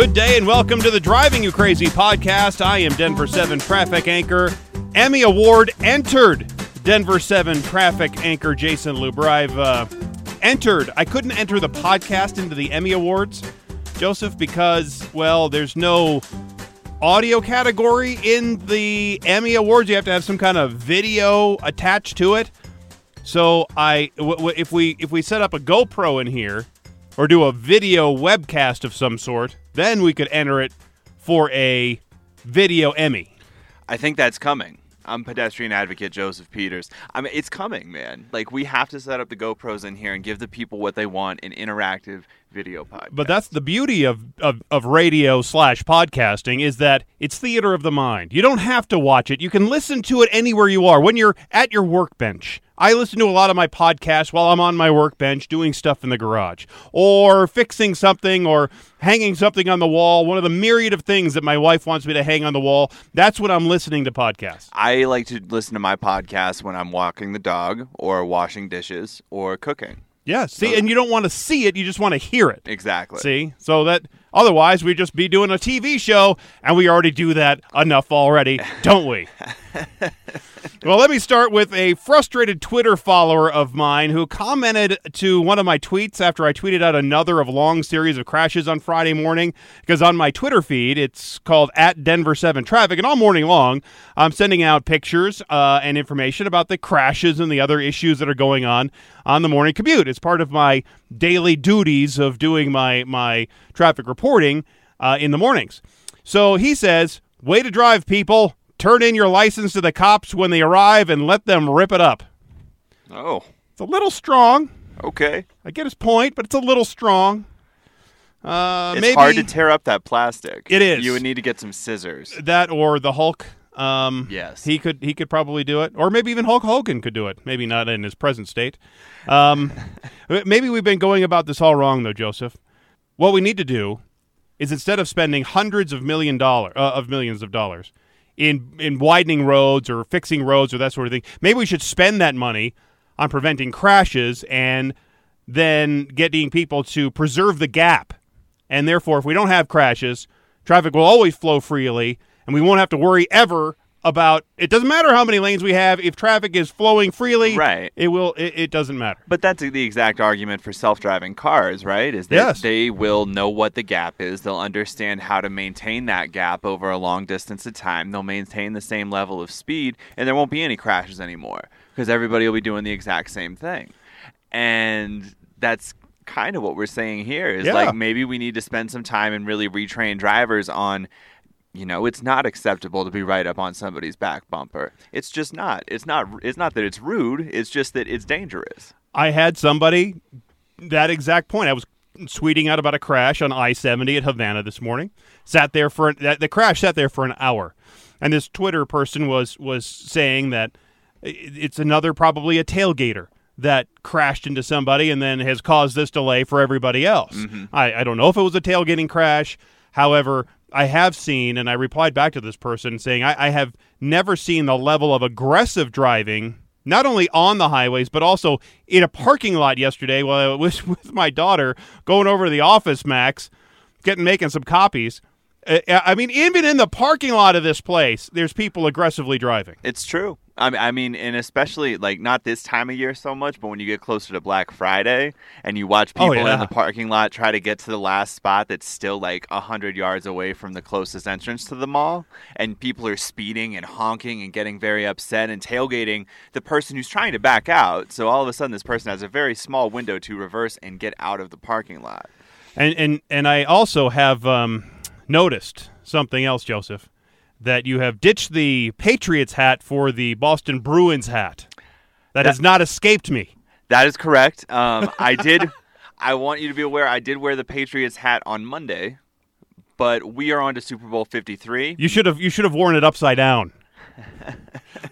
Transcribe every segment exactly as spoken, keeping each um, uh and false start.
Good day and welcome to the Driving You Crazy podcast. I am Denver seven traffic anchor, Emmy Award entered Denver seven traffic anchor Jason Luber. I've uh, entered, I couldn't enter the podcast into the Emmy Awards, Joseph, because, well, there's no audio category in the Emmy Awards. You have to have some kind of video attached to it. So I, w- w- if we if we set up a GoPro in here, or do a video webcast of some sort, then we could enter it for a video Emmy. I think that's coming. I'm pedestrian advocate Joseph Peters. I mean, it's coming, man. Like, we have to set up the GoPros in here and give the people what they want, an interactive video podcast. But that's the beauty of, of, of radio slash podcasting, is that it's theater of the mind. You don't have to watch it. You can listen to it anywhere you are. When you're at your workbench, I listen to a lot of my podcasts while I'm on my workbench doing stuff in the garage or fixing something or hanging something on the wall, one of the myriad of things that my wife wants me to hang on the wall. That's when I'm listening to podcasts. I like to listen to my podcasts when I'm walking the dog or washing dishes or cooking. Yeah, see, so, and you don't want to see it, you just want to hear it. Exactly. See, so that otherwise we'd just be doing a T V show, and we already do that enough already, don't we? Well, let me start with a frustrated Twitter follower of mine who commented to one of my tweets after I tweeted out another of a long series of crashes on Friday morning, because on my Twitter feed, it's called at Denver seven Traffic, and all morning long, I'm sending out pictures uh, and information about the crashes and the other issues that are going on on the morning commute. It's part of my daily duties of doing my, my traffic reporting uh, in the mornings. So he says, way to drive, people. Turn in your license to the cops when they arrive and let them rip it up. Oh. It's a little strong. Okay. I get his point, but it's a little strong. Uh, it's maybe hard to tear up that plastic. It is. You would need to get some scissors. That or the Hulk. Um, yes. He could he could probably do it. Or maybe even Hulk Hogan could do it. Maybe not in his present state. Um, maybe we've been going about this all wrong, though, Joseph. What we need to do is, instead of spending hundreds of, million dollar, uh, of millions of dollars, in in widening roads or fixing roads or that sort of thing, maybe we should spend that money on preventing crashes and then getting people to preserve the gap. And therefore, if we don't have crashes, traffic will always flow freely, and we won't have to worry ever about, it doesn't matter how many lanes we have, if traffic is flowing freely, right. it will. It, it doesn't matter. But that's the exact argument for self-driving cars, right? Is that yes. They will know what the gap is. They'll understand how to maintain that gap over a long distance of time. They'll maintain the same level of speed, and there won't be any crashes anymore because everybody will be doing the exact same thing. And that's kind of what we're saying here is yeah. like maybe we need to spend some time and really retrain drivers on, you know, it's not acceptable to be right up on somebody's back bumper. It's just not. It's not It's not that it's rude. It's just that it's dangerous. I had somebody, that exact point. I was tweeting out about a crash on I seventy at Havana this morning. Sat there for, the crash sat there for an hour. And this Twitter person was, was saying that it's another, probably a tailgater that crashed into somebody and then has caused this delay for everybody else. Mm-hmm. I, I don't know if it was a tailgating crash. However, I have seen, and I replied back to this person saying, I, I have never seen the level of aggressive driving, not only on the highways, but also in a parking lot yesterday while I was with my daughter going over to the office, Max, getting making some copies. I mean, even in the parking lot of this place, there's people aggressively driving. It's true. I mean, and especially, like, not this time of year so much, but when you get closer to Black Friday and you watch people oh, yeah. in the parking lot try to get to the last spot that's still, like, one hundred yards away from the closest entrance to the mall, and people are speeding and honking and getting very upset and tailgating the person who's trying to back out. So all of a sudden, this person has a very small window to reverse and get out of the parking lot. And, and, and I also have um, noticed something else, Joseph, that you have ditched the Patriots hat for the Boston Bruins hat. That, that has not escaped me. That is correct. Um, I did. I want you to be aware, I did wear the Patriots hat on Monday, but we are on to Super Bowl fifty-three. You should have. You should have worn it upside down.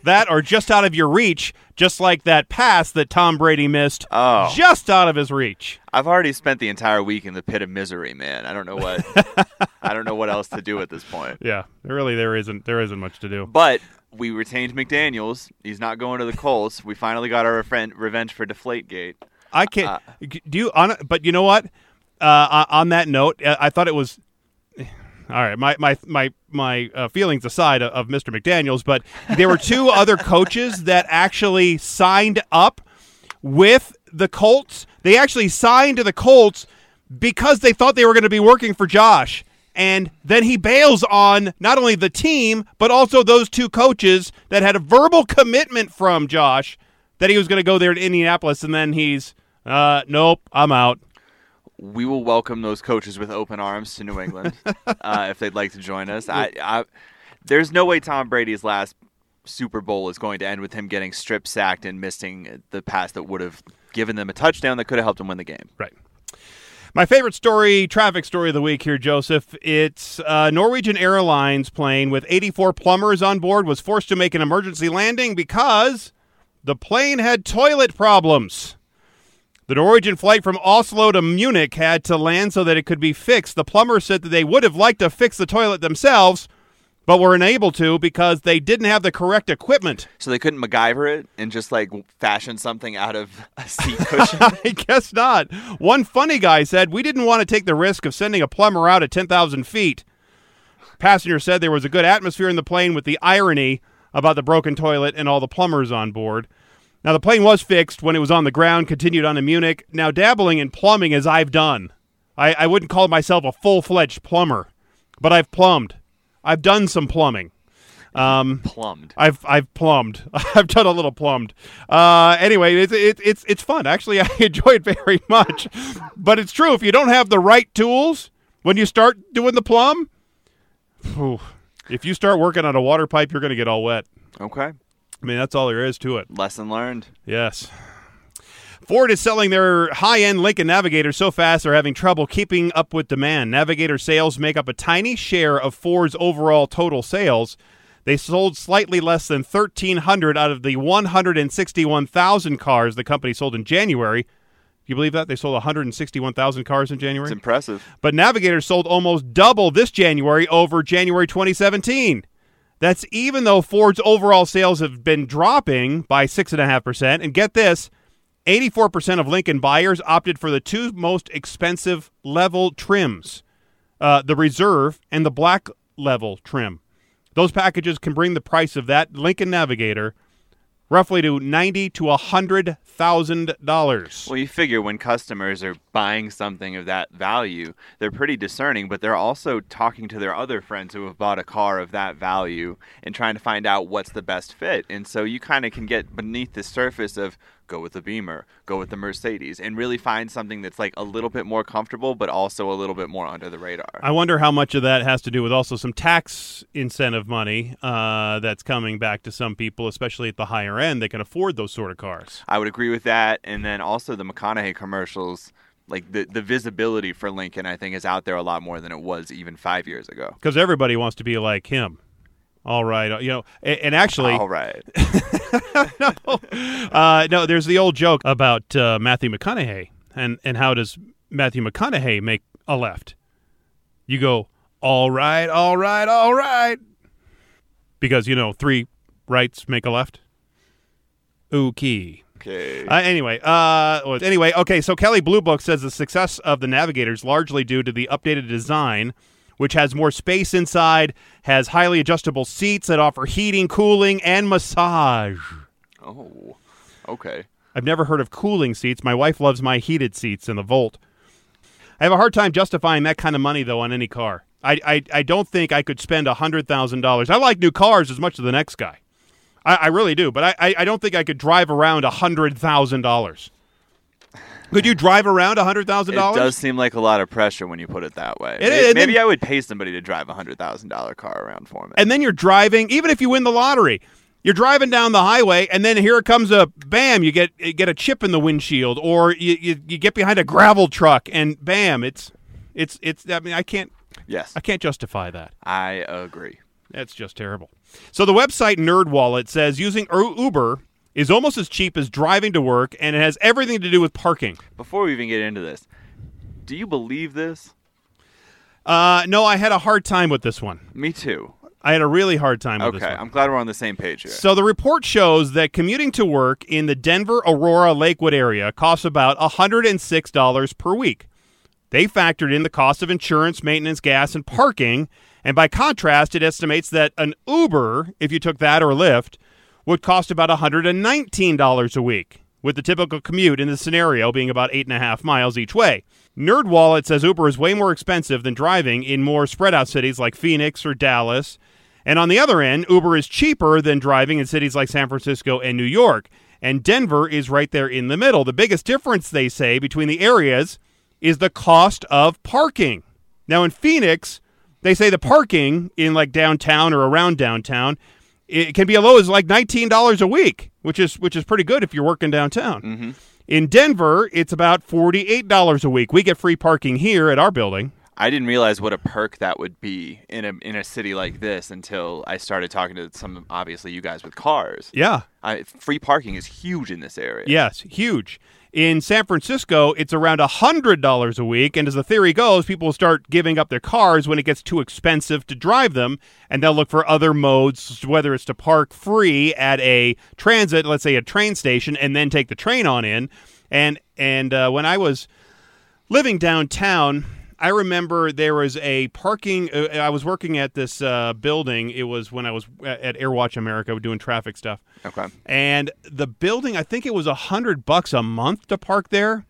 That or just out of your reach, just like that pass that Tom Brady missed, oh. just out of his reach. I've already spent the entire week in the pit of misery, man. I don't know what I don't know what else to do at this point. Yeah, really, there isn't there isn't much to do. But we retained McDaniels. He's not going to the Colts. We finally got our revenge for Deflategate. I can't. Uh, do you? On, but you know what? Uh, on that note, I thought it was. all right. My my my my uh, feelings aside of, of Mister McDaniels, but there were two other coaches that actually signed up with the Colts. They actually signed to the Colts because they thought they were going to be working for Josh. And then he bails on not only the team, but also those two coaches that had a verbal commitment from Josh that he was going to go there to Indianapolis. And then he's, uh, nope, I'm out. We will welcome those coaches with open arms to New England uh, if they'd like to join us. I, I, there's no way Tom Brady's last Super Bowl is going to end with him getting strip sacked and missing the pass that would have given them a touchdown that could have helped him win the game. Right. My favorite story, traffic story of the week here, Joseph. It's uh, Norwegian Airlines plane with eighty-four plumbers on board was forced to make an emergency landing because the plane had toilet problems. The Norwegian flight from Oslo to Munich had to land so that it could be fixed. The plumbers said that they would have liked to fix the toilet themselves, but were unable to because they didn't have the correct equipment. So they couldn't MacGyver it and just, like, fashion something out of a seat cushion? I guess not. One funny guy said, "We didn't want to take the risk of sending a plumber out at ten thousand feet. Passenger said there was a good atmosphere in the plane with the irony about the broken toilet and all the plumbers on board. Now, the plane was fixed when it was on the ground, continued on to Munich. Now, dabbling in plumbing as I've done. I, I wouldn't call myself a full-fledged plumber, but I've plumbed. I've done some plumbing. Um, plumbed. I've I've plumbed. I've done a little plumbed. Uh, anyway, it's it, it's it's fun. Actually, I enjoy it very much. But it's true. If you don't have the right tools when you start doing the plumb, whew, if you start working on a water pipe, you're going to get all wet. Okay. I mean, that's all there is to it. Lesson learned. Yes. Ford is selling their high-end Lincoln Navigator so fast they're having trouble keeping up with demand. Navigator sales make up a tiny share of Ford's overall total sales. They sold slightly less than one thousand three hundred out of the one hundred sixty-one thousand cars the company sold in January. Do you believe that? They sold one hundred sixty-one thousand cars in January? It's impressive. But Navigator sold almost double this January over January twenty seventeen. That's even though Ford's overall sales have been dropping by six point five percent. And get this, eighty-four percent of Lincoln buyers opted for the two most expensive level trims, uh, the Reserve and the Black Level trim. Those packages can bring the price of that Lincoln Navigator roughly to ninety thousand dollars to one hundred thousand dollars. Well, you figure when customers are buying something of that value, they're pretty discerning, but they're also talking to their other friends who have bought a car of that value and trying to find out what's the best fit. And so you kind of can get beneath the surface of go with the Beamer, go with the Mercedes, and really find something that's like a little bit more comfortable, but also a little bit more under the radar. I wonder how much of that has to do with also some tax incentive money uh, that's coming back to some people, especially at the higher end, that can afford those sort of cars. I would agree with that. And then also the McConaughey commercials, like the, the visibility for Lincoln, I think, is out there a lot more than it was even five years ago. Because everybody wants to be like him. All right, you know, and, and actually, all right. no, uh, no. There's the old joke about uh, Matthew McConaughey, and and how does Matthew McConaughey make a left? You go, all right, all right, all right, because you know three rights make a left. Okay. Okay. Uh, anyway, uh, anyway, okay. So Kelly Blue Book says the success of the Navigator is largely due to the updated design, which has more space inside, has highly adjustable seats that offer heating, cooling, and massage. Oh, okay. I've never heard of cooling seats. My wife loves my heated seats in the Volt. I have a hard time justifying that kind of money, though, on any car. I I, I don't think I could spend one hundred thousand dollars. I like new cars as much as the next guy. I, I really do, but I, I don't think I could drive around one hundred thousand dollars. Could you drive around one hundred thousand dollars? It does seem like a lot of pressure when you put it that way. It, it, Maybe then, I would pay somebody to drive a one hundred thousand dollars car around for me. And then you're driving, even if you win the lottery, you're driving down the highway, and then here comes a, bam, you get you get a chip in the windshield, or you, you, you get behind a gravel truck, and bam, it's, it's, it's, I mean, I can't, yes. I can't justify that. I agree. That's just terrible. So the website NerdWallet says using Uber is almost as cheap as driving to work, and it has everything to do with parking. Before we even get into this, do you believe this? Uh, no, I had a hard time with this one. Me too. I had a really hard time with okay, this one. Okay, I'm glad we're on the same page here. So the report shows that commuting to work in the Denver, Aurora, Lakewood area costs about one hundred six dollars per week. They factored in the cost of insurance, maintenance, gas, and parking. And by contrast, it estimates that an Uber, if you took that or Lyft, would cost about one hundred nineteen dollars a week, with the typical commute in the scenario being about eight and a half miles each way. NerdWallet says Uber is way more expensive than driving in more spread-out cities like Phoenix or Dallas. And on the other end, Uber is cheaper than driving in cities like San Francisco and New York. And Denver is right there in the middle. The biggest difference, they say, between the areas is the cost of parking. Now, in Phoenix, they say the parking in like downtown or around downtown, it can be as low as like nineteen dollars a week, which is which is pretty good if you're working downtown. Mm-hmm. In Denver, it's about forty-eight dollars a week. We get free parking here at our building. I didn't realize what a perk that would be in a in a city like this until I started talking to some, obviously, you guys with cars. Yeah. I, free parking is huge in this area. Yes, huge. In San Francisco, it's around one hundred dollars a week, and as the theory goes, people will start giving up their cars when it gets too expensive to drive them, and they'll look for other modes, whether it's to park free at a transit, let's say a train station, and then take the train on in. And, and uh, when I was living downtown, I remember there was a parking, uh, I was working at this uh, building, it was when I was at AirWatch America doing traffic stuff. Okay. And the building, I think it was one hundred bucks a month to park there.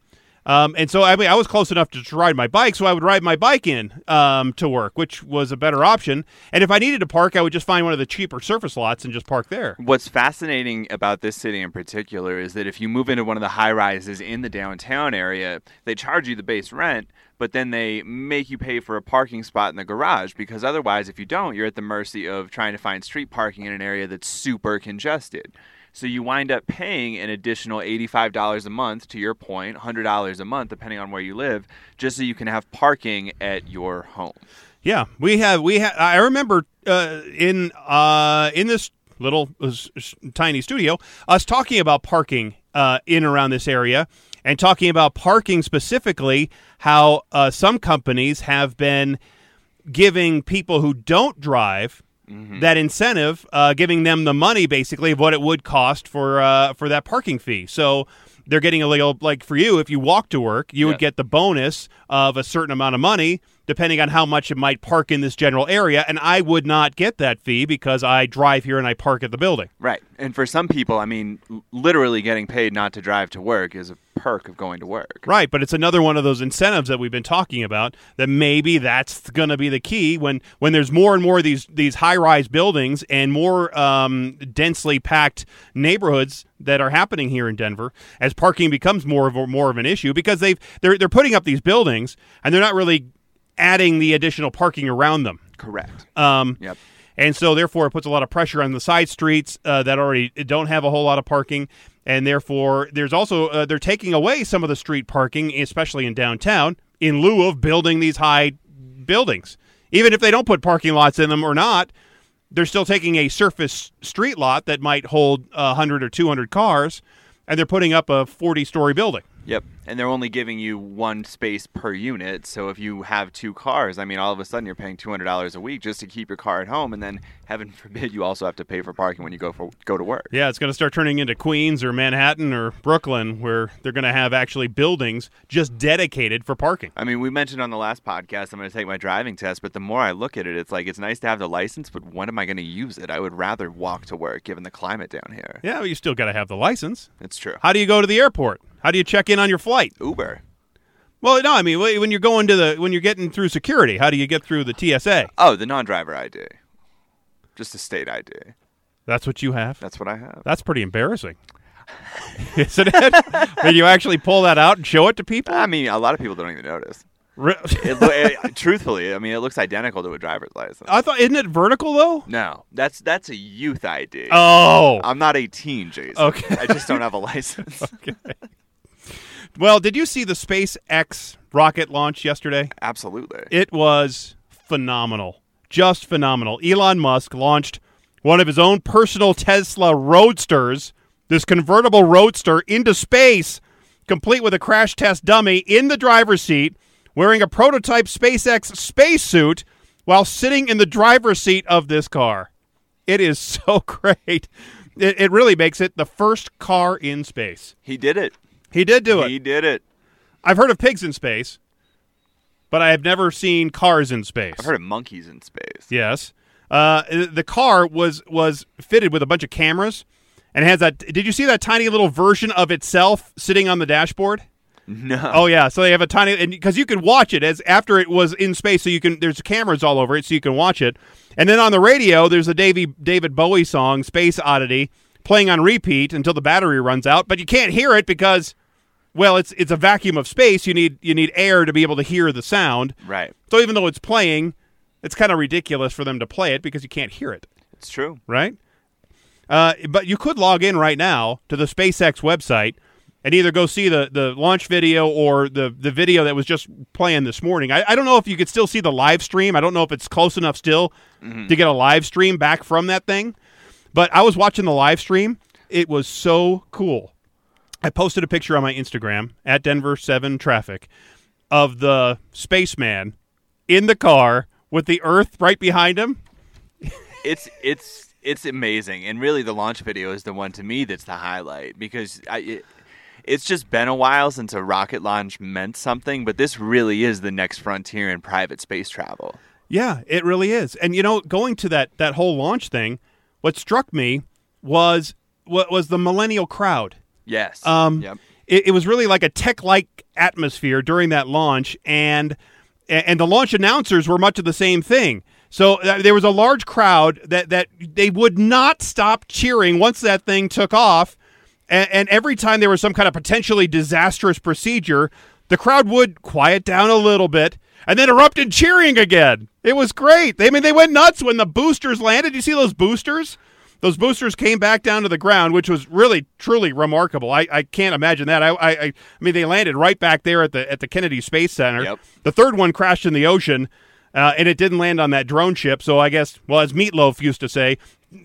Um, and so I mean, I was close enough to ride my bike, so I would ride my bike in um, to work, which was a better option. And if I needed to park, I would just find one of the cheaper surface lots and just park there. What's fascinating about this city in particular is that if you move into one of the high-rises in the downtown area, they charge you the base rent, but then they make you pay for a parking spot in the garage, because otherwise, if you don't, you're at the mercy of trying to find street parking in an area that's super congested. So you wind up paying an additional eighty-five dollars a month, to your point, one hundred dollars a month, depending on where you live, just so you can have parking at your home. Yeah, we have. We have. I remember uh, in uh, in this little uh, tiny studio, us talking about parking uh, in around this area, and talking about parking specifically, how uh, some companies have been giving people who don't drive Mm-hmm. that incentive, uh, giving them the money, basically, of what it would cost for uh, for that parking fee. So they're getting a little, like for you, if you walk to work, you yeah. would get the bonus of a certain amount of money, depending on how much it might park in this general area. And I would not get that fee because I drive here and I park at the building. Right. And for some people, I mean, literally getting paid not to drive to work is a perk of going to work. Right, but it's another one of those incentives that we've been talking about, that maybe that's going to be the key when, when there's more and more of these, these high-rise buildings and more um, densely packed neighborhoods that are happening here in Denver, as parking becomes more of a, more of an issue, because they've they're they're putting up these buildings and they're not really adding the additional parking around them. Correct. Um, yep. And so, therefore, it puts a lot of pressure on the side streets uh, that already don't have a whole lot of parking. And therefore, there's also, uh, they're taking away some of the street parking, especially in downtown, in lieu of building these high buildings. Even if they don't put parking lots in them or not, they're still taking a surface street lot that might hold one hundred or two hundred cars, and they're putting up a forty-story building. Yep, and they're only giving you one space per unit, so if you have two cars, I mean, all of a sudden you're paying two hundred dollars a week just to keep your car at home, and then, heaven forbid, you also have to pay for parking when you go for go to work. Yeah, it's going to start turning into Queens or Manhattan or Brooklyn, where they're going to have actually buildings just dedicated for parking. I mean, we mentioned on the last podcast, I'm going to take my driving test, but the more I look at it, it's like, it's nice to have the license, but when am I going to use it? I would rather walk to work, given the climate down here. Yeah, well, you still got to have the license. It's true. How do you go to the airport? How do you check in on your flight? Uber. Well, no, I mean, when you're going to the, when you're getting through security, how do you get through the T S A? Oh, the non-driver I D. Just a state I D. That's what you have? That's what I have. That's pretty embarrassing. Isn't it? When you actually pull that out and show it to people? I mean, a lot of people don't even notice. it, it, truthfully, I mean, it looks identical to a driver's license. I thought, isn't it vertical though? No, that's that's a youth I D. Oh, I'm not eighteen, Jason. Okay, I just don't have a license. Okay. Well, did you see the SpaceX rocket launch yesterday? Absolutely, it was phenomenal, just phenomenal. Elon Musk launched one of his own personal Tesla Roadsters, this convertible Roadster, into space, complete with a crash test dummy in the driver's seat, wearing a prototype SpaceX spacesuit while sitting in the driver's seat of this car. It is so great. It, it really makes it the first car in space. He did it. He did do it. He did it. I've heard of pigs in space. but I have never seen cars in space. I've heard of monkeys in space. Yes. Uh, the car was was fitted with a bunch of cameras, and has that. Did you see that tiny little version of itself sitting on the dashboard? No. Oh yeah. So they have a tiny, and because you could watch it as after it was in space, so you can. There's cameras all over it, so you can watch it. And then on the radio, there's a Davey, David Bowie song, "Space Oddity," playing on repeat until the battery runs out. But you can't hear it because, well, it's it's a vacuum of space. You need you need air to be able to hear the sound. Right. So even though it's playing, it's kind of ridiculous for them to play it because you can't hear it. It's true. Right? Uh, but you could log in right now to the SpaceX website and either go see the, the launch video or the, the video that was just playing this morning. I, I don't know if you could still see the live stream. I don't know if it's close enough still mm-hmm. to get a live stream back from that thing. But I was watching the live stream. It was so cool. I posted a picture on my Instagram, at Denver seven Traffic, of the spaceman in the car with the Earth right behind him. It's it's it's amazing. And really the launch video is the one to me that's the highlight because I, it, it's just been a while since a rocket launch meant something, but this really is the next frontier in private space travel. Yeah, it really is. And, you know, going to that, that whole launch thing, what struck me was what was the millennial crowd. Yes. Um, yep. it, it was really like a tech-like atmosphere during that launch, and and the launch announcers were much of the same thing. So uh, there was a large crowd that, that they would not stop cheering once that thing took off, and, and every time there was some kind of potentially disastrous procedure, the crowd would quiet down a little bit and then erupted cheering again. It was great. They, I mean, they went nuts when the boosters landed. You see those boosters? Those boosters came back down to the ground, which was really, truly remarkable. I, I can't imagine that. I, I I mean, they landed right back there at the at the Kennedy Space Center. Yep. The third one crashed in the ocean, uh, and it didn't land on that drone ship. So I guess, well, as Meatloaf used to say,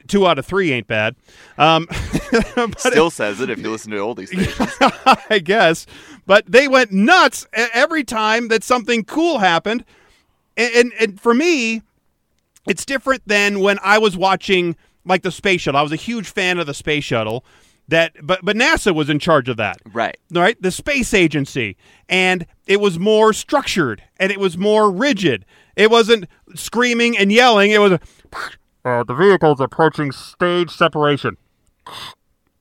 two out of three ain't bad. Um, Still it, says it if you listen to oldies stations. I guess. But they went nuts every time that something cool happened. And, and, and for me, it's different than when I was watching... like the space shuttle. I was a huge fan of the space shuttle. That, but but NASA was in charge of that. Right. Right? The space agency. And it was more structured. And it was more rigid. It wasn't screaming and yelling. It was a... Uh, the vehicle's approaching stage separation.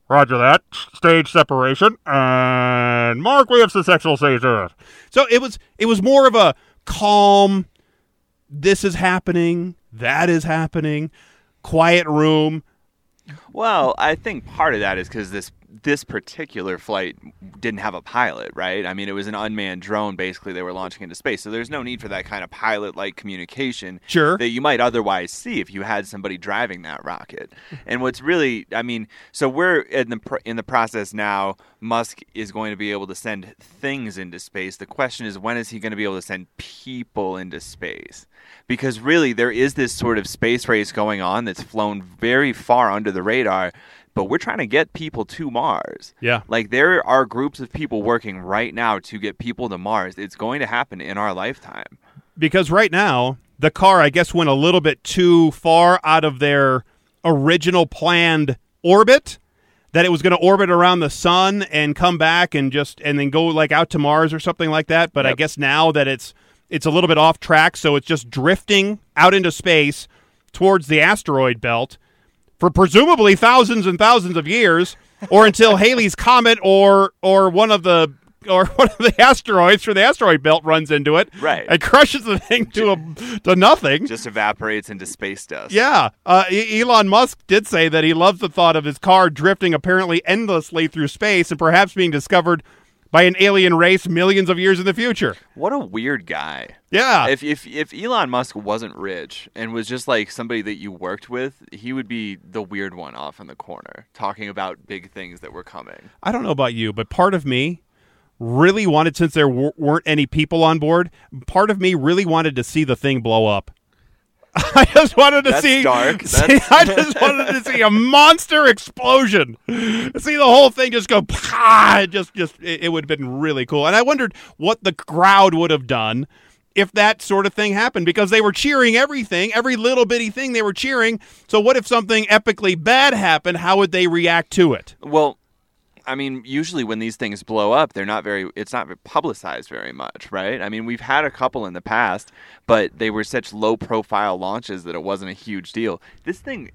Roger that. Stage separation. And mark, we have successful stage. So it was, it was more of a calm, this is happening, that is happening... quiet room. Well, I think part of that is because this this particular flight didn't have a pilot, right? I mean, it was an unmanned drone, basically, they were launching into space. So there's no need for that kind of pilot-like communication sure. that you might otherwise see if you had somebody driving that rocket. And what's really, I mean, so we're in the pr- in the process now, Musk is going to be able to send things into space. The question is, when is he going to be able to send people into space? Because really, there is this sort of space race going on that's flown very far under the radar, but we're trying to get people to Mars. Yeah. Like, there are groups of people working right now to get people to Mars. It's going to happen in our lifetime. Because right now, the car, I guess, went a little bit too far out of their original planned orbit, that it was going to orbit around the sun and come back and just and then go, like, out to Mars or something like that. But yep. I guess now that it's it's a little bit off track, so it's just drifting out into space towards the asteroid belt, for presumably thousands and thousands of years, or until Halley's Comet or or one of the or one of the asteroids from the asteroid belt runs into it, right, and crushes the thing to a, to nothing, just evaporates into space dust. Yeah, uh, e- Elon Musk did say that he loves the thought of his car drifting apparently endlessly through space and perhaps being discovered by an alien race millions of years in the future. What a weird guy. Yeah. If if if Elon Musk wasn't rich and was just like somebody that you worked with, he would be the weird one off in the corner, talking about big things that were coming. I don't know about you, but part of me really wanted, since there w- weren't any people on board, part of me really wanted to see the thing blow up. I just wanted to That's see, dark. see That's... I just wanted to see a monster explosion. See the whole thing just go, pah! Just, just, it, it would have been really cool. And I wondered what the crowd would have done if that sort of thing happened, because they were cheering everything, every little bitty thing they were cheering. So what if something epically bad happened? How would they react to it? Well, I mean, usually when these things blow up, they're not very, it's not publicized very much, right? I mean, we've had a couple in the past, but they were such low-profile launches that it wasn't a huge deal. This thing,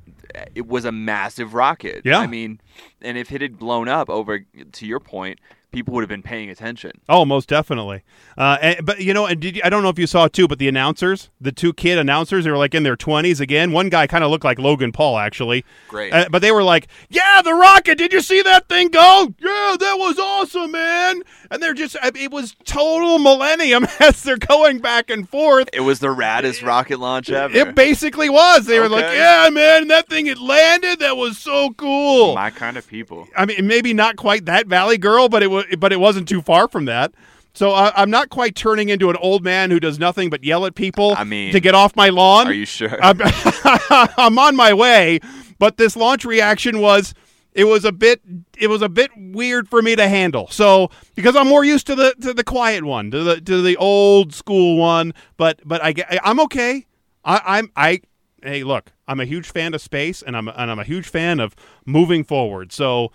it was a massive rocket. Yeah. I mean, and if it had blown up over, to your point, people would have been paying attention. Oh, most definitely. Uh, and, but, you know, and did you, I don't know if you saw it too, but the announcers, the two kid announcers, they were like in their twenties again. One guy kind of looked like Logan Paul, actually. Great. Uh, but they were like, yeah, the rocket, did you see that thing go? Yeah, that was awesome, man. And they're just, I mean, it was total millennium as they're going back and forth. It was the raddest it, rocket launch ever. It basically was. They okay. were like, yeah, man, that thing, it landed. That was so cool. My kind of people. I mean, maybe not quite that Valley Girl, but it was. But it wasn't too far from that. So uh, I'm not quite turning into an old man who does nothing but yell at people I mean, to get off my lawn. Are you sure? I'm, I'm on my way. But this launch reaction was it was a bit it was a bit weird for me to handle. So because I'm more used to the to the quiet one, to the to the old school one. But but I I'm okay. I, I'm I. Hey, look, I'm a huge fan of space, and I'm and I'm a huge fan of moving forward. So.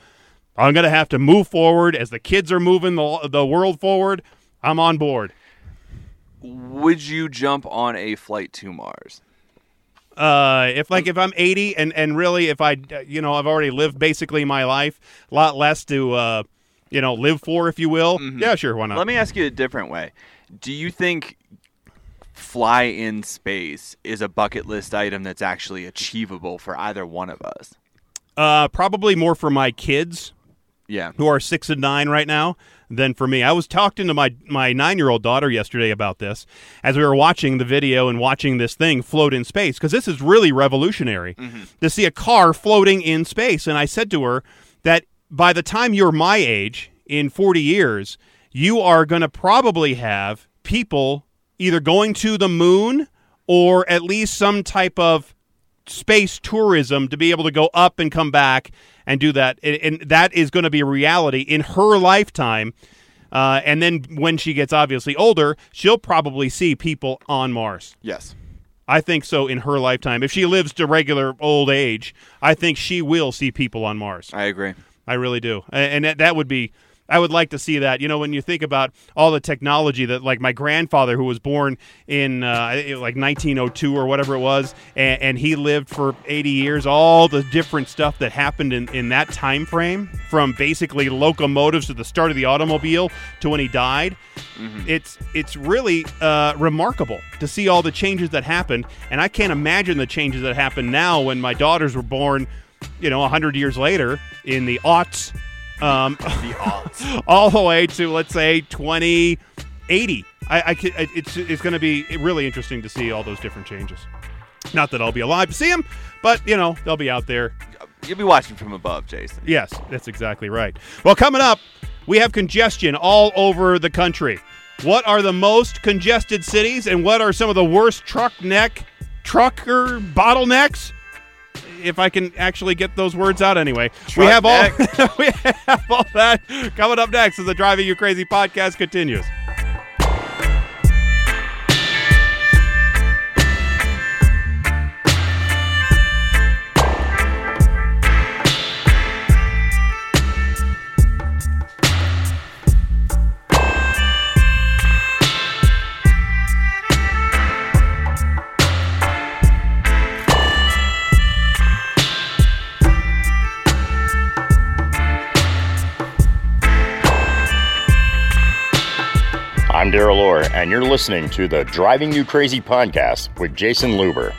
I'm going to have to move forward. As the kids are moving the the world forward, I'm on board. Would you jump on a flight to Mars? Uh, if like if I'm eighty and, and really if I, you know, I've already lived basically my life, a lot less to, uh, you know, live for, if you will. Mm-hmm. Yeah, sure, why not? Let me ask you a different way. Do you think fly in space is a bucket list item that's actually achievable for either one of us? Uh, probably more for my kids. Yeah. Who are six and nine right now than for me. I was talking to my, my nine-year-old daughter yesterday about this as we were watching the video and watching this thing float in space, because this is really revolutionary mm-hmm. to see a car floating in space. And I said to her that by the time you're my age, in forty years, you are going to probably have people either going to the moon or at least some type of space tourism to be able to go up and come back and do that. And, and that is going to be a reality in her lifetime. Uh, and then when she gets obviously older, she'll probably see people on Mars. Yes. I think so in her lifetime. If she lives to regular old age, I think she will see people on Mars. I agree. I really do. And that, that would be... I would like to see that. You know, when you think about all the technology that, like, my grandfather, who was born in, uh, like, nineteen oh two or whatever it was, and, and he lived for eighty years, all the different stuff that happened in, in that time frame, from basically locomotives to the start of the automobile to when he died, mm-hmm. it's it's really uh, remarkable to see all the changes that happened. And I can't imagine the changes that happen now when my daughters were born, you know, one hundred years later in the aughts. Um, the all the way to, let's say, twenty eighty. I, I, it's it's going to be really interesting to see all those different changes. Not that I'll be alive to see them, but, you know, they'll be out there. You'll be watching from above, Jason. Yes, that's exactly right. Well, coming up, we have congestion all over the country. What are the most congested cities, and what are some of the worst truck neck, trucker bottlenecks? If I can actually get those words out anyway. Truck we have all we have all that coming up next as the Driving You Crazy podcast continues. Daryl Orr, and you're listening to the Driving You Crazy podcast with Jason Luber.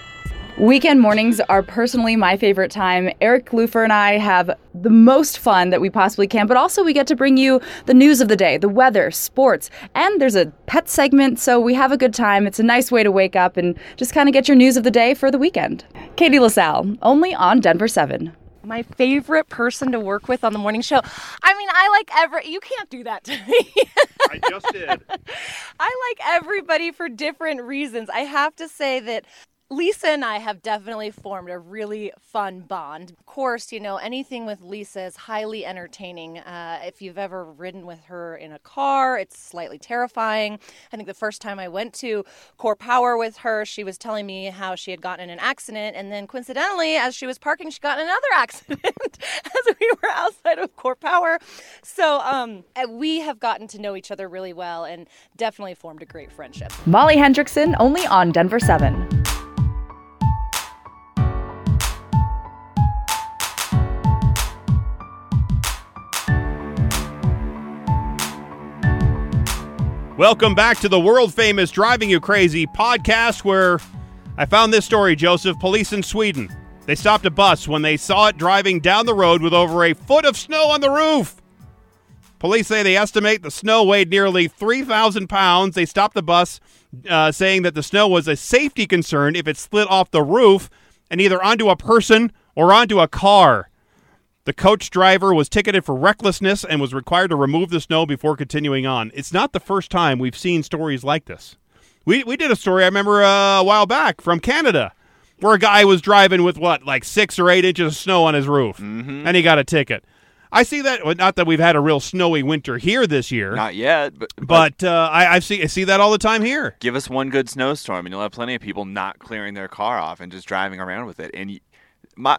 Weekend mornings are personally my favorite time. Eric Lufer and I have the most fun that we possibly can, but also we get to bring you the news of the day, the weather, sports, and there's a pet segment, so we have a good time. It's a nice way to wake up and just kind of get your news of the day for the weekend. Katie LaSalle, only on Denver seven. My favorite person to work with on the morning show. I mean, I like every... You can't do that to me. I just did. I like everybody for different reasons. I have to say that Lisa and I have definitely formed a really fun bond. Of course, you know, anything with Lisa is highly entertaining. Uh, if you've ever ridden with her in a car, it's slightly terrifying. I think the first time I went to Core Power with her, she was telling me how she had gotten in an accident. And then coincidentally, as she was parking, she got in another accident as we were outside of Core Power. So um, we have gotten to know each other really well and definitely formed a great friendship. Molly Hendrickson, only on Denver seven. Welcome back to the world-famous Driving You Crazy podcast, where I found this story, Joseph. Police in Sweden. They stopped a bus when they saw it driving down the road with over a foot of snow on the roof. Police say they estimate the snow weighed nearly three thousand pounds. They stopped the bus, uh, saying that the snow was a safety concern if it slid off the roof and either onto a person or onto a car. The coach driver was ticketed for recklessness and was required to remove the snow before continuing on. It's not the first time we've seen stories like this. We we did a story, I remember, uh, a while back from Canada where a guy was driving with, what, like six or eight inches of snow on his roof, mm-hmm. and he got a ticket. I see that, well, not that we've had a real snowy winter here this year. Not yet. But, but, but uh, I, I, see, I see that all the time here. Give us one good snowstorm and you'll have plenty of people not clearing their car off and just driving around with it. And my...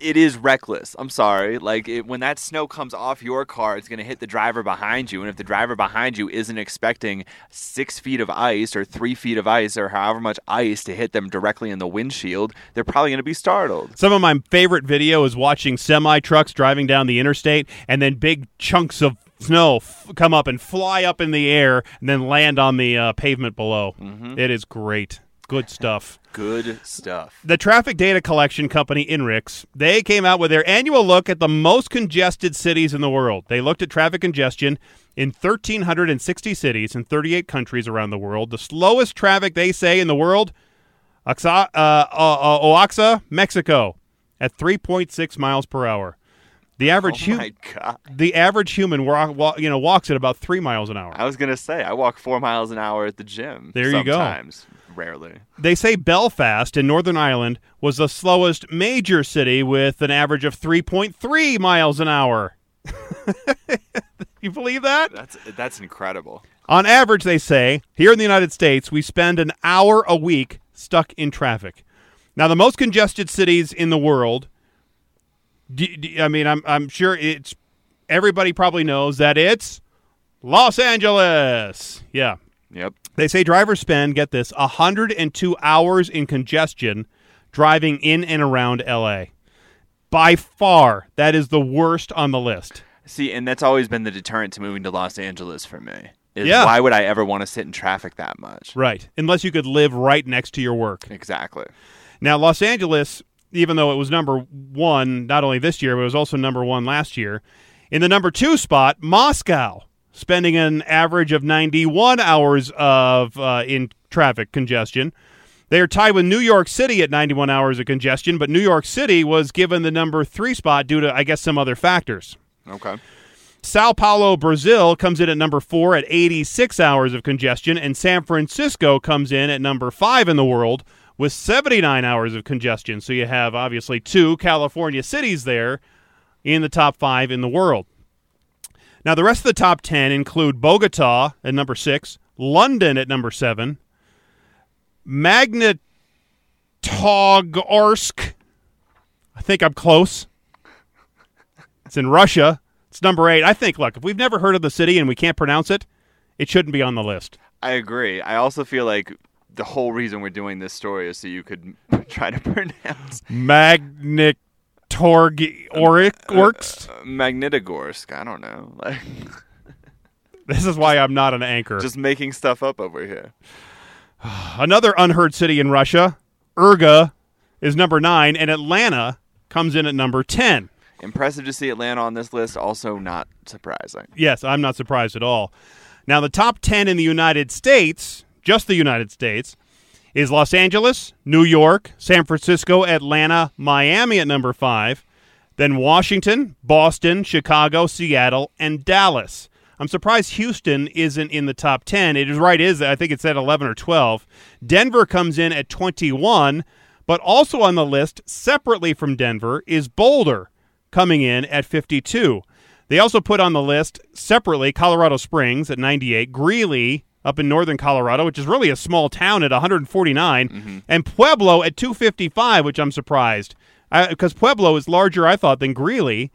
It is reckless. I'm sorry. Like it, when that snow comes off your car, it's going to hit the driver behind you. And if the driver behind you isn't expecting six feet of ice or three feet of ice or however much ice to hit them directly in the windshield, they're probably going to be startled. Some of my favorite video is watching semi-trucks driving down the interstate and then big chunks of snow f- come up and fly up in the air and then land on the uh, pavement below. Mm-hmm. It is great. Good stuff. Good stuff. The traffic data collection company Inrix, they came out with their annual look at the most congested cities in the world. They looked at traffic congestion in one thousand three hundred sixty cities in thirty-eight countries around the world. The slowest traffic, they say, in the world, Oaxaca, uh, uh, Oaxaca, Mexico, at three point six miles per hour. The average, oh my God. Hu- the average human walk, walk, you know, walks at about three miles an hour. I was going to say, I walk four miles an hour at the gym. There sometimes. You go. Sometimes. Rarely. They say Belfast in Northern Ireland was the slowest major city with an average of three point three miles an hour. You believe that? That's that's incredible. On average, they say, here in the United States, we spend an hour a week stuck in traffic. Now, the most congested cities in the world, do, do, I mean, I'm I'm sure it's everybody probably knows that it's Los Angeles. Yeah. Yep. They say drivers spend, get this, one hundred two hours in congestion driving in and around L A. By far, that is the worst on the list. See, and that's always been the deterrent to moving to Los Angeles for me. Is yeah. Why would I ever want to sit in traffic that much? Right. Unless you could live right next to your work. Exactly. Now, Los Angeles, even though it was number one, not only this year, but it was also number one last year. In the number two spot, Moscow. Spending an average of ninety-one hours of uh, in traffic congestion. They are tied with New York City at ninety-one hours of congestion, but New York City was given the number three spot due to, I guess, some other factors. Okay. Sao Paulo, Brazil, comes in at number four at eighty-six hours of congestion, and San Francisco comes in at number five in the world with seventy-nine hours of congestion. So you have, obviously, two California cities there in the top five in the world. Now, the rest of the top ten include Bogota at number six, London at number seven, Magnitogorsk, I think I'm close. It's in Russia. It's number eight. I think, look, if we've never heard of the city and we can't pronounce it, it shouldn't be on the list. I agree. I also feel like the whole reason we're doing this story is so you could try to pronounce Magnit. Torg Oric Orcs? Uh, uh, Magnitogorsk. I don't know. Like, this is why I'm not an anchor. Just making stuff up over here. Another unheard city in Russia, Urga, is number nine, and Atlanta comes in at number ten. Impressive to see Atlanta on this list. Also not surprising. Yes, I'm not surprised at all. Now, the top ten in the United States, just the United States, is Los Angeles, New York, San Francisco, Atlanta, Miami at number five, then Washington, Boston, Chicago, Seattle, and Dallas. I'm surprised Houston isn't in the top ten. It is right, is I think it's at eleven or twelve. Denver comes in at twenty-one, but also on the list, separately from Denver, is Boulder coming in at fifty-two. They also put on the list, separately, Colorado Springs at ninety-eight, Greeley up in northern Colorado, which is really a small town, at one hundred forty-nine, mm-hmm. and Pueblo at two fifty-five, which I'm surprised, because Pueblo is larger, I thought, than Greeley,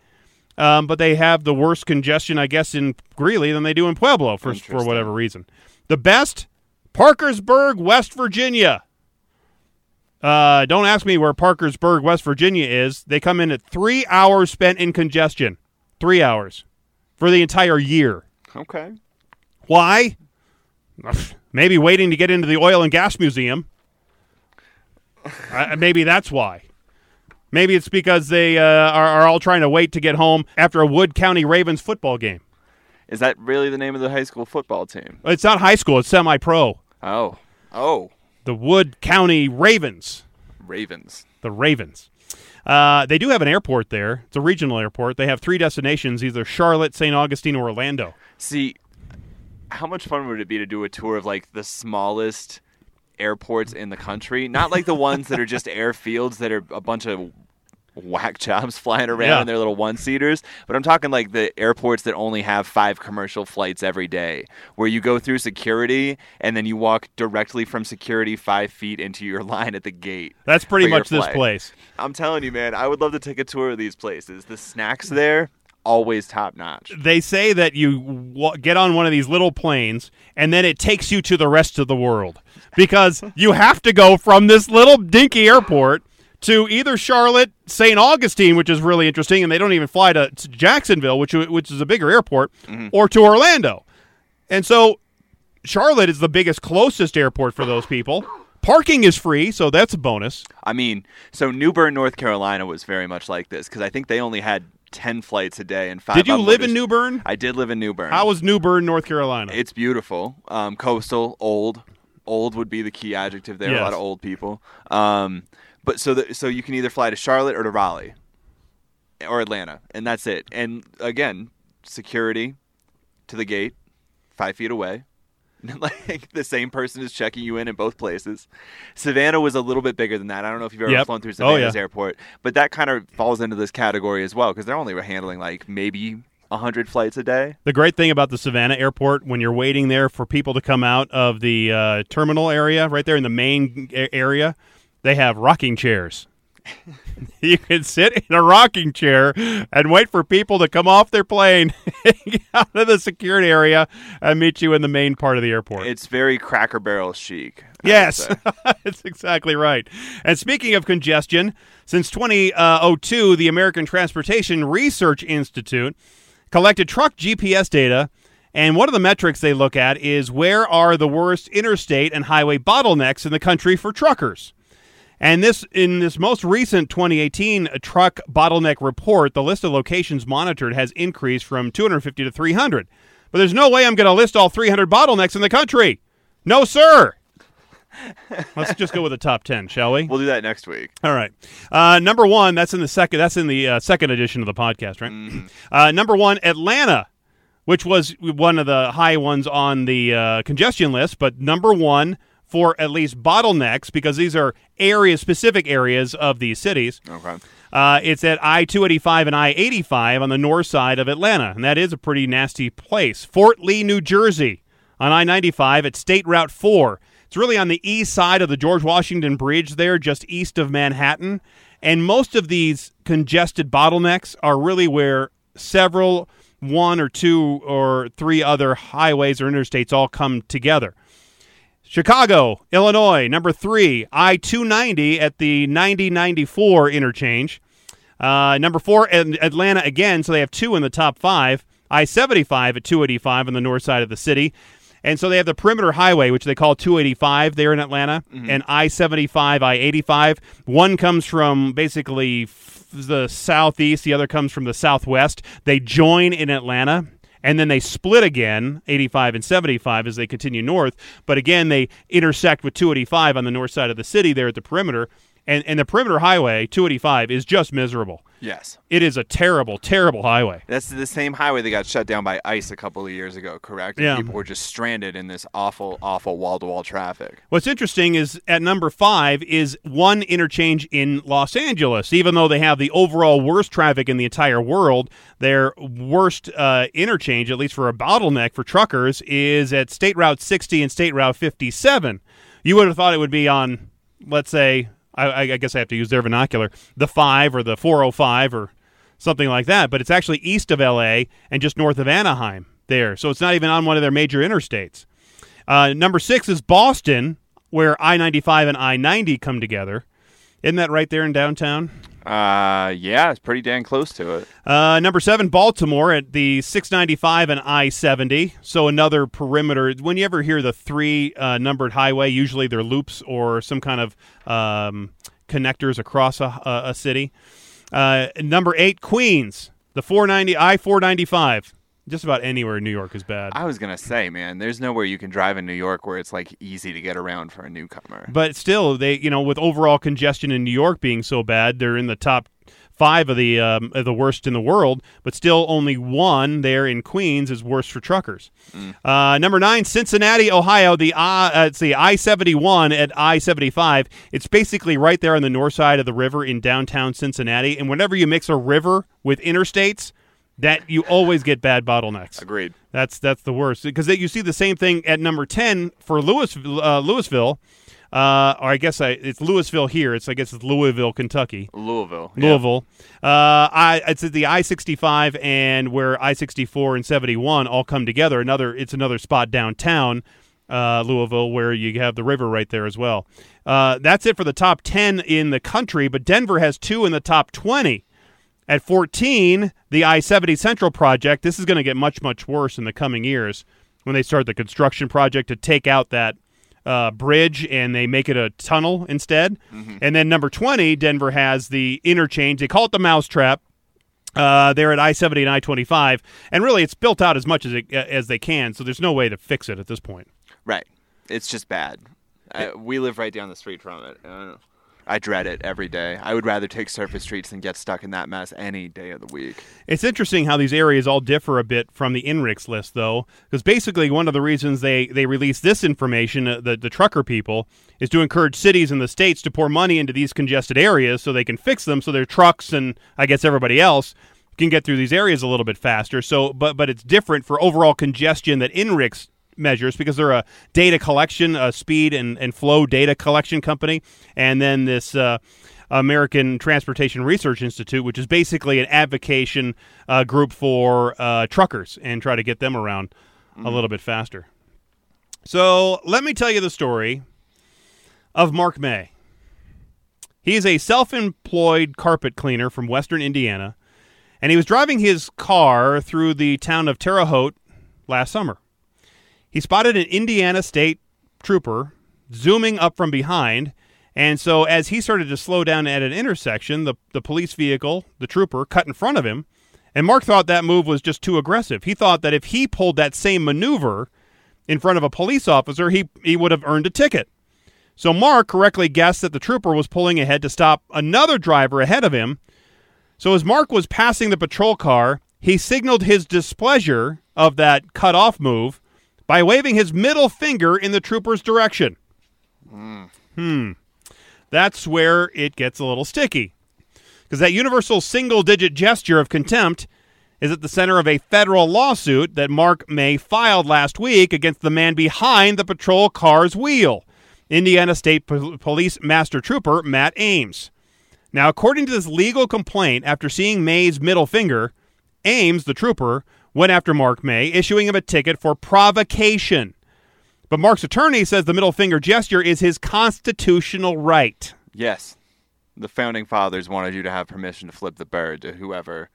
um, but they have the worst congestion, I guess, in Greeley than they do in Pueblo, for, for whatever reason. The best, Parkersburg, West Virginia. Uh, don't ask me where Parkersburg, West Virginia is. They come in at three hours spent in congestion. Three hours for the entire year. Okay. Why? Maybe waiting to get into the oil and gas museum. uh, maybe that's why. Maybe it's because they uh, are, are all trying to wait to get home after a Wood County Ravens football game. Is that really the name of the high school football team? It's not high school. It's semi-pro. Oh. Oh. The Wood County Ravens. Ravens. The Ravens. Uh, they do have an airport there. It's a regional airport. They have three destinations, either Charlotte, Saint Augustine, or Orlando. See, how much fun would it be to do a tour of, like, the smallest airports in the country? Not like the ones that are just airfields that are a bunch of whack jobs flying around yeah. in their little one-seaters. But I'm talking like the airports that only have five commercial flights every day, where you go through security and then you walk directly from security five feet into your line at the gate. That's pretty much this place. I'm telling you, man, I would love to take a tour of these places. The snacks there, always top-notch. They say that you w- get on one of these little planes and then it takes you to the rest of the world, because you have to go from this little dinky airport to either Charlotte, Saint Augustine, which is really interesting, and they don't even fly to, to Jacksonville, which which is a bigger airport, mm-hmm. or to Orlando. And so Charlotte is the biggest, closest airport for those people. Parking is free, so that's a bonus. I mean, so New Bern, North Carolina was very much like this, because I think they only had ten flights a day and five. Did you live in New Bern? I did live in New Bern. How was New Bern, North Carolina? It's beautiful. Um, coastal, old. Old would be the key adjective there. Yes. A lot of old people. Um But so the, so you can either fly to Charlotte or to Raleigh or Atlanta, and that's it. And, again, security to the gate, five feet away. Like, the same person is checking you in in both places. Savannah was a little bit bigger than that. I don't know if you've ever yep. flown through Savannah's oh, yeah. airport, but that kind of falls into this category as well, because they're only handling, like, maybe one hundred flights a day. The great thing about the Savannah airport, when you're waiting there for people to come out of the uh, terminal area, right there in the main area, they have rocking chairs. You can sit in a rocking chair and wait for people to come off their plane, get out of the secured area, and meet you in the main part of the airport. It's very Cracker Barrel chic. Yes, that's exactly right. And speaking of congestion, since twenty oh two, the American Transportation Research Institute collected truck G P S data, and one of the metrics they look at is where are the worst interstate and highway bottlenecks in the country for truckers. And this, in this most recent twenty eighteen truck bottleneck report, the list of locations monitored has increased from two hundred fifty to three hundred. But there's no way I'm going to list all three hundred bottlenecks in the country. No, sir. Let's just go with the top ten, shall we? We'll do that next week. All right. Uh, number one, that's in the second. That's in the uh, second edition of the podcast, right? Mm. Uh, number one, Atlanta, which was one of the high ones on the uh, congestion list, but number one for at least bottlenecks, because these are area specific areas of these cities. Okay. Uh, it's at I two eighty-five and I eighty-five on the north side of Atlanta, and that is a pretty nasty place. Fort Lee, New Jersey on I ninety-five at State Route four. It's really on the east side of the George Washington Bridge there, just east of Manhattan. And most of these congested bottlenecks are really where several, one or two or three other highways or interstates all come together. Chicago, Illinois, number three, I two ninety at the ninety ninety-four interchange. Uh, number four, Atlanta again, so they have two in the top five. I seventy-five at two eighty-five on the north side of the city. And so they have the Perimeter Highway, which they call two eighty-five there in Atlanta, mm-hmm. and I seventy-five, I eighty-five. One comes from basically f- the southeast. The other comes from the southwest. They join in Atlanta. And then they split again, eighty-five and seventy-five, as they continue north. But again, they intersect with two eighty-five on the north side of the city there at the perimeter. and and the perimeter highway two eighty-five is just miserable. Yes, it is a terrible, terrible highway. That's the same highway that got shut down by ICE a couple of years ago, correct? And yeah, people were just stranded in this awful, awful wall-to-wall traffic. What's interesting is at number five is one interchange in Los Angeles. Even though they have the overall worst traffic in the entire world, their worst uh, interchange, at least for a bottleneck for truckers, is at State Route sixty and State Route fifty-seven. You would have thought it would be on, let's say, I, I guess I have to use their vernacular, the five or the four oh five or something like that. But it's actually east of L A and just north of Anaheim there. So it's not even on one of their major interstates. Uh, number six is Boston, where I ninety-five and I ninety come together. Isn't that right there in downtown? Uh, yeah, it's pretty dang close to it. Uh, number seven, Baltimore at the six ninety-five and I seventy. So another perimeter. When you ever hear the three uh, numbered highway, usually they're loops or some kind of um, connectors across a, a, a city. Uh, number eight, Queens, the four ninety, I four ninety-five. Just about anywhere in New York is bad. I was going to say, man, there's nowhere you can drive in New York where it's, like, easy to get around for a newcomer. But still, they, you know, with overall congestion in New York being so bad, they're in the top five of the um, of the worst in the world. But still, only one there in Queens is worse for truckers. Mm. Uh, number nine, Cincinnati, Ohio. The uh, it's the I seventy-one at I seventy-five. It's basically right there on the north side of the river in downtown Cincinnati. And whenever you mix a river with interstates, that you always get bad bottlenecks. Agreed. That's that's the worst, because you see the same thing at number ten for Louis uh, Louisville, uh, or I guess I, it's Louisville here. It's I guess it's Louisville, Kentucky. Louisville. Louisville. Yeah. Uh, I it's the I sixty-five and where I sixty-four and seventy-one all come together. Another it's another spot downtown uh, Louisville where you have the river right there as well. Uh, that's it for the top ten in the country, but Denver has two in the top twenty. At fourteen, the I seventy Central project. This is going to get much, much worse in the coming years when they start the construction project to take out that uh, bridge and they make it a tunnel instead. Mm-hmm. And then number twenty, Denver has the interchange. They call it the mousetrap. Uh, they're at I seventy and I twenty-five. And really, it's built out as much as it, as they can, so there's no way to fix it at this point. Right. It's just bad. I, we live right down the street from it. I don't know. I dread it every day. I would rather take surface streets than get stuck in that mess any day of the week. It's interesting how these areas all differ a bit from the Inrix list, though, because basically one of the reasons they, they release this information, uh, the, the trucker people, is to encourage cities and the states to pour money into these congested areas so they can fix them so their trucks and, I guess, everybody else can get through these areas a little bit faster. So, but, but it's different for overall congestion that Inrix measures, because they're a data collection, a speed and, and flow data collection company, and then this uh, American Transportation Research Institute, which is basically an advocation uh, group for uh, truckers and try to get them around mm-hmm. a little bit faster. So let me tell you the story of Mark May. He is a self-employed carpet cleaner from Western Indiana, and he was driving his car through the town of Terre Haute last summer. He spotted an Indiana state trooper zooming up from behind, and so as he started to slow down at an intersection, the, the police vehicle, the trooper, cut in front of him, and Mark thought that move was just too aggressive. He thought that if he pulled that same maneuver in front of a police officer, he, he would have earned a ticket. So Mark correctly guessed that the trooper was pulling ahead to stop another driver ahead of him. So as Mark was passing the patrol car, he signaled his displeasure of that cut-off move by waving his middle finger in the trooper's direction. Mm. Hmm. That's where it gets a little sticky, because that universal single-digit gesture of contempt is at the center of a federal lawsuit that Mark May filed last week against the man behind the patrol car's wheel, Indiana State P- Police Master Trooper Matt Ames. Now, according to this legal complaint, after seeing May's middle finger, Ames, the trooper, went after Mark May, issuing him a ticket for provocation. But Mark's attorney says the middle finger gesture is his constitutional right. Yes. The Founding Fathers wanted you to have permission to flip the bird to whoever,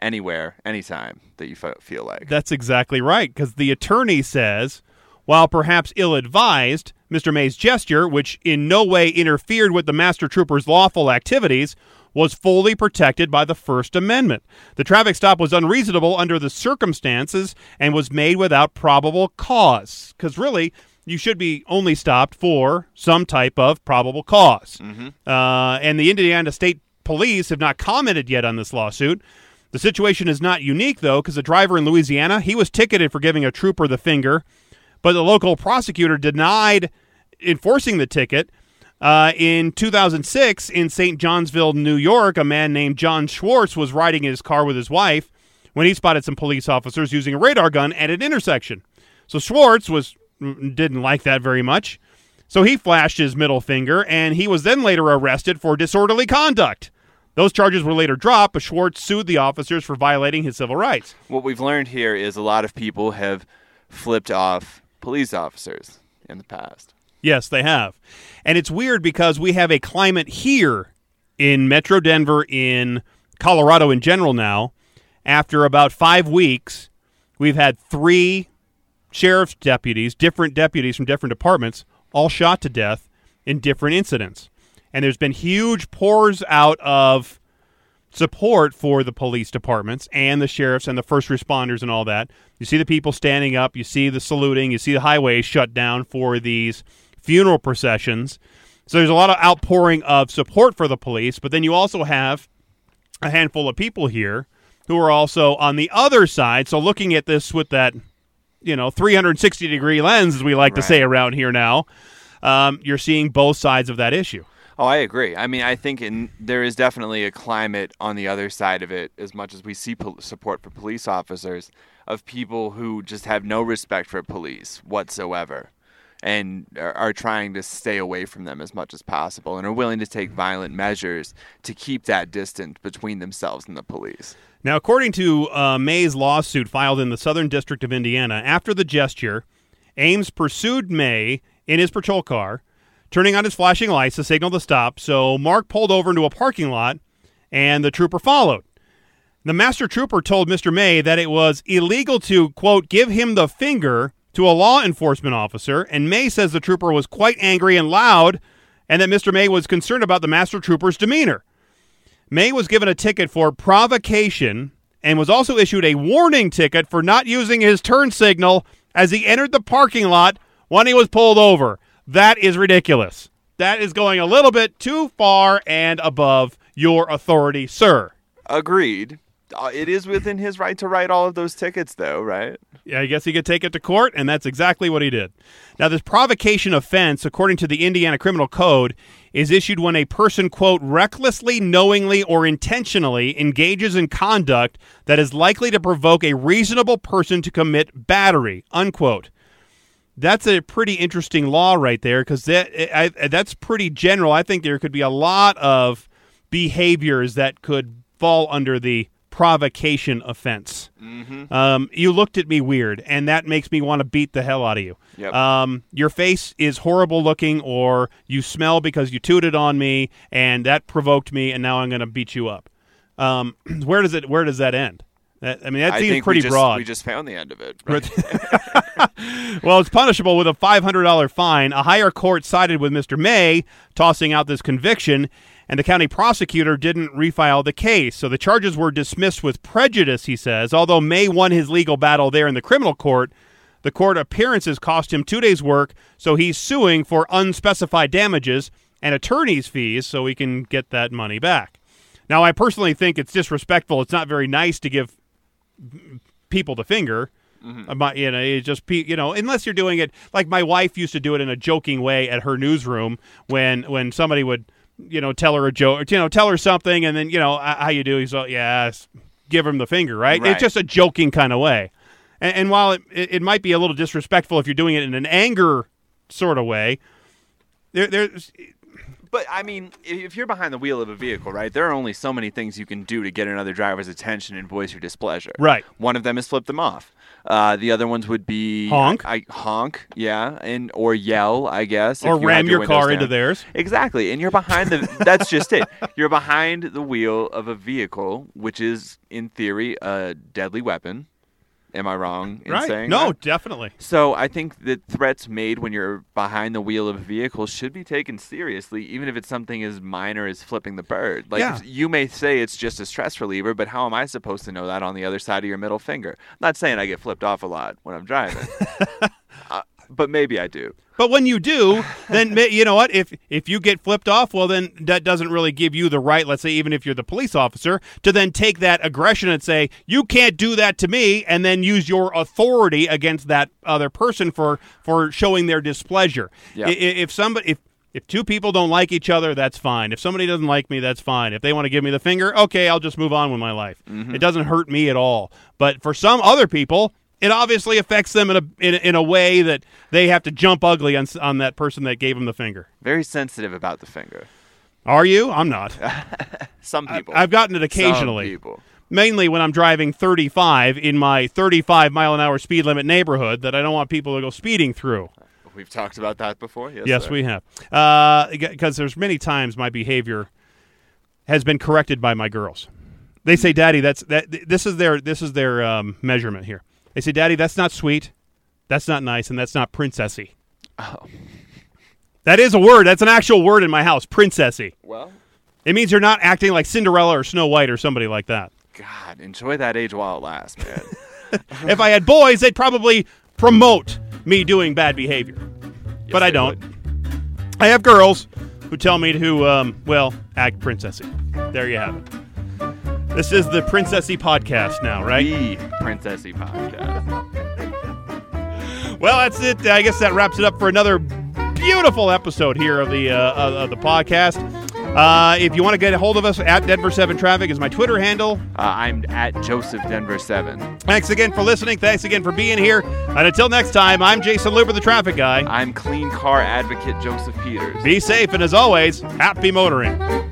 anywhere, anytime that you feel like. That's exactly right, because the attorney says, while perhaps ill-advised, Mister May's gesture, which in no way interfered with the Master Trooper's lawful activities, was fully protected by the First Amendment. The traffic stop was unreasonable under the circumstances and was made without probable cause. Because really, you should be only stopped for some type of probable cause. Mm-hmm. Uh, and the Indiana State Police have not commented yet on this lawsuit. The situation is not unique, though, because the driver in Louisiana, he was ticketed for giving a trooper the finger, but the local prosecutor denied enforcing the ticket. Uh, in two thousand six, in Saint Johnsville, New York, a man named John Schwartz was riding in his car with his wife when he spotted some police officers using a radar gun at an intersection. So Schwartz was didn't like that very much, so he flashed his middle finger, and he was then later arrested for disorderly conduct. Those charges were later dropped, but Schwartz sued the officers for violating his civil rights. What we've learned here is a lot of people have flipped off police officers in the past. Yes, they have. And it's weird because we have a climate here in Metro Denver, in Colorado in general now. After about five weeks, we've had three sheriff's deputies, different deputies from different departments, all shot to death in different incidents. And there's been huge pours out of support for the police departments and the sheriffs and the first responders and all that. You see the people standing up. You see the saluting. You see the highways shut down for these funeral processions. So there's a lot of outpouring of support for the police. But then you also have a handful of people here who are also on the other side. So looking at this with that, you know, three sixty degree lens, as we like right. to say around here now, um, you're seeing both sides of that issue. Oh, I agree. I mean, I think in, there is definitely a climate on the other side of it, as much as we see po- support for police officers, of people who just have no respect for police whatsoever and are, are trying to stay away from them as much as possible and are willing to take violent measures to keep that distance between themselves and the police. Now, according to uh, May's lawsuit filed in the Southern District of Indiana, after the gesture, Ames pursued May in his patrol car, turning on his flashing lights to signal to stop, so Mark pulled over into a parking lot, and the trooper followed. The master trooper told Mister May that it was illegal to, quote, give him the finger to a law enforcement officer, and May says the trooper was quite angry and loud, and that Mister May was concerned about the master trooper's demeanor. May was given a ticket for provocation and was also issued a warning ticket for not using his turn signal as he entered the parking lot when he was pulled over. That is ridiculous. That is going a little bit too far and above your authority, sir. Agreed. Uh, it is within his right to write all of those tickets, though, right? Yeah, I guess he could take it to court, and that's exactly what he did. Now, this provocation offense, according to the Indiana Criminal Code, is issued when a person, quote, recklessly, knowingly, or intentionally engages in conduct that is likely to provoke a reasonable person to commit battery, unquote. That's a pretty interesting law right there, because that I, that's pretty general. I think there could be a lot of behaviors that could fall under the provocation offense. Mm-hmm. Um, you looked at me weird, and that makes me want to beat the hell out of you. Yep. Um, your face is horrible looking, or you smell because you tooted on me, and that provoked me, and now I'm going to beat you up. Um, where does it? Where does that end? That, I mean, that seems pretty we just, broad. We just found the end of it. Right? Well, it's punishable with a five hundred dollars fine. A higher court sided with Mister May, tossing out this conviction, and the county prosecutor didn't refile the case. So the charges were dismissed with prejudice, he says. Although May won his legal battle there in the criminal court, the court appearances cost him two days' work, so he's suing for unspecified damages and attorney's fees so he can get that money back. Now, I personally think it's disrespectful. It's not very nice to give people the finger, mm-hmm. about, you know, it just, you know, unless you're doing it like my wife used to do it in a joking way at her newsroom when when somebody would, you know, tell her a joke, you know, tell her something, and then, you know, how you do, he's like, yeah, give him the finger, right? right? It's just a joking kind of way. And, and while it, it might be a little disrespectful if you're doing it in an anger sort of way, there there's. But, I mean, if you're behind the wheel of a vehicle, right, there are only so many things you can do to get another driver's attention and voice your displeasure. Right. One of them is flip them off. Uh, the other ones would be... Honk. I, I, honk, yeah, and or yell, I guess. Or if you ram your, your car down into theirs. Exactly, and you're behind the... That's just it. You're behind the wheel of a vehicle, which is, in theory, a deadly weapon. Am I wrong in right. saying no, that? No, definitely. So I think that threats made when you're behind the wheel of a vehicle should be taken seriously, even if it's something as minor as flipping the bird. Like yeah. you may say it's just a stress reliever, but how am I supposed to know that on the other side of your middle finger? I'm not saying I get flipped off a lot when I'm driving. uh, but maybe I do. But when you do, then you know what? If if you get flipped off, well, then that doesn't really give you the right, let's say, even if you're the police officer, to then take that aggression and say, you can't do that to me, and then use your authority against that other person for, for showing their displeasure. Yeah. If somebody, if If two people don't like each other, that's fine. If somebody doesn't like me, that's fine. If they want to give me the finger, okay, I'll just move on with my life. Mm-hmm. It doesn't hurt me at all. But for some other people, it obviously affects them in a in, in a way that they have to jump ugly on on that person that gave them the finger. Very sensitive about the finger. Are you? I'm not. Some people. I, I've gotten it occasionally. Some people. Mainly when I'm driving thirty-five in my thirty-five mile an hour speed limit neighborhood that I don't want people to go speeding through. We've talked about that before. Yes, yes we have. Because uh, there's many times my behavior has been corrected by my girls. They say, "Daddy, that's that. Th- this is their this is their um, measurement here." They say, "Daddy, that's not sweet, that's not nice, and that's not princessy." Oh, that is a word. That's an actual word in my house. Princessy. Well, it means you're not acting like Cinderella or Snow White or somebody like that. God, enjoy that age while it lasts, man. If I had boys, they'd probably promote me doing bad behavior. Yes, but I don't. Would. I have girls who tell me to, um, well, act princessy. There you have it. This is the Princessy Podcast now, right? The Princessy Podcast. Well, that's it. I guess that wraps it up for another beautiful episode here of the uh, of the podcast. Uh, if you want to get a hold of us, at Denver seven Traffic is my Twitter handle. Uh, I'm at Joseph Denver seven. Thanks again for listening. Thanks again for being here. And until next time, I'm Jason Luber, the traffic guy. I'm clean car advocate Joseph Peters. Be safe, and as always, happy motoring.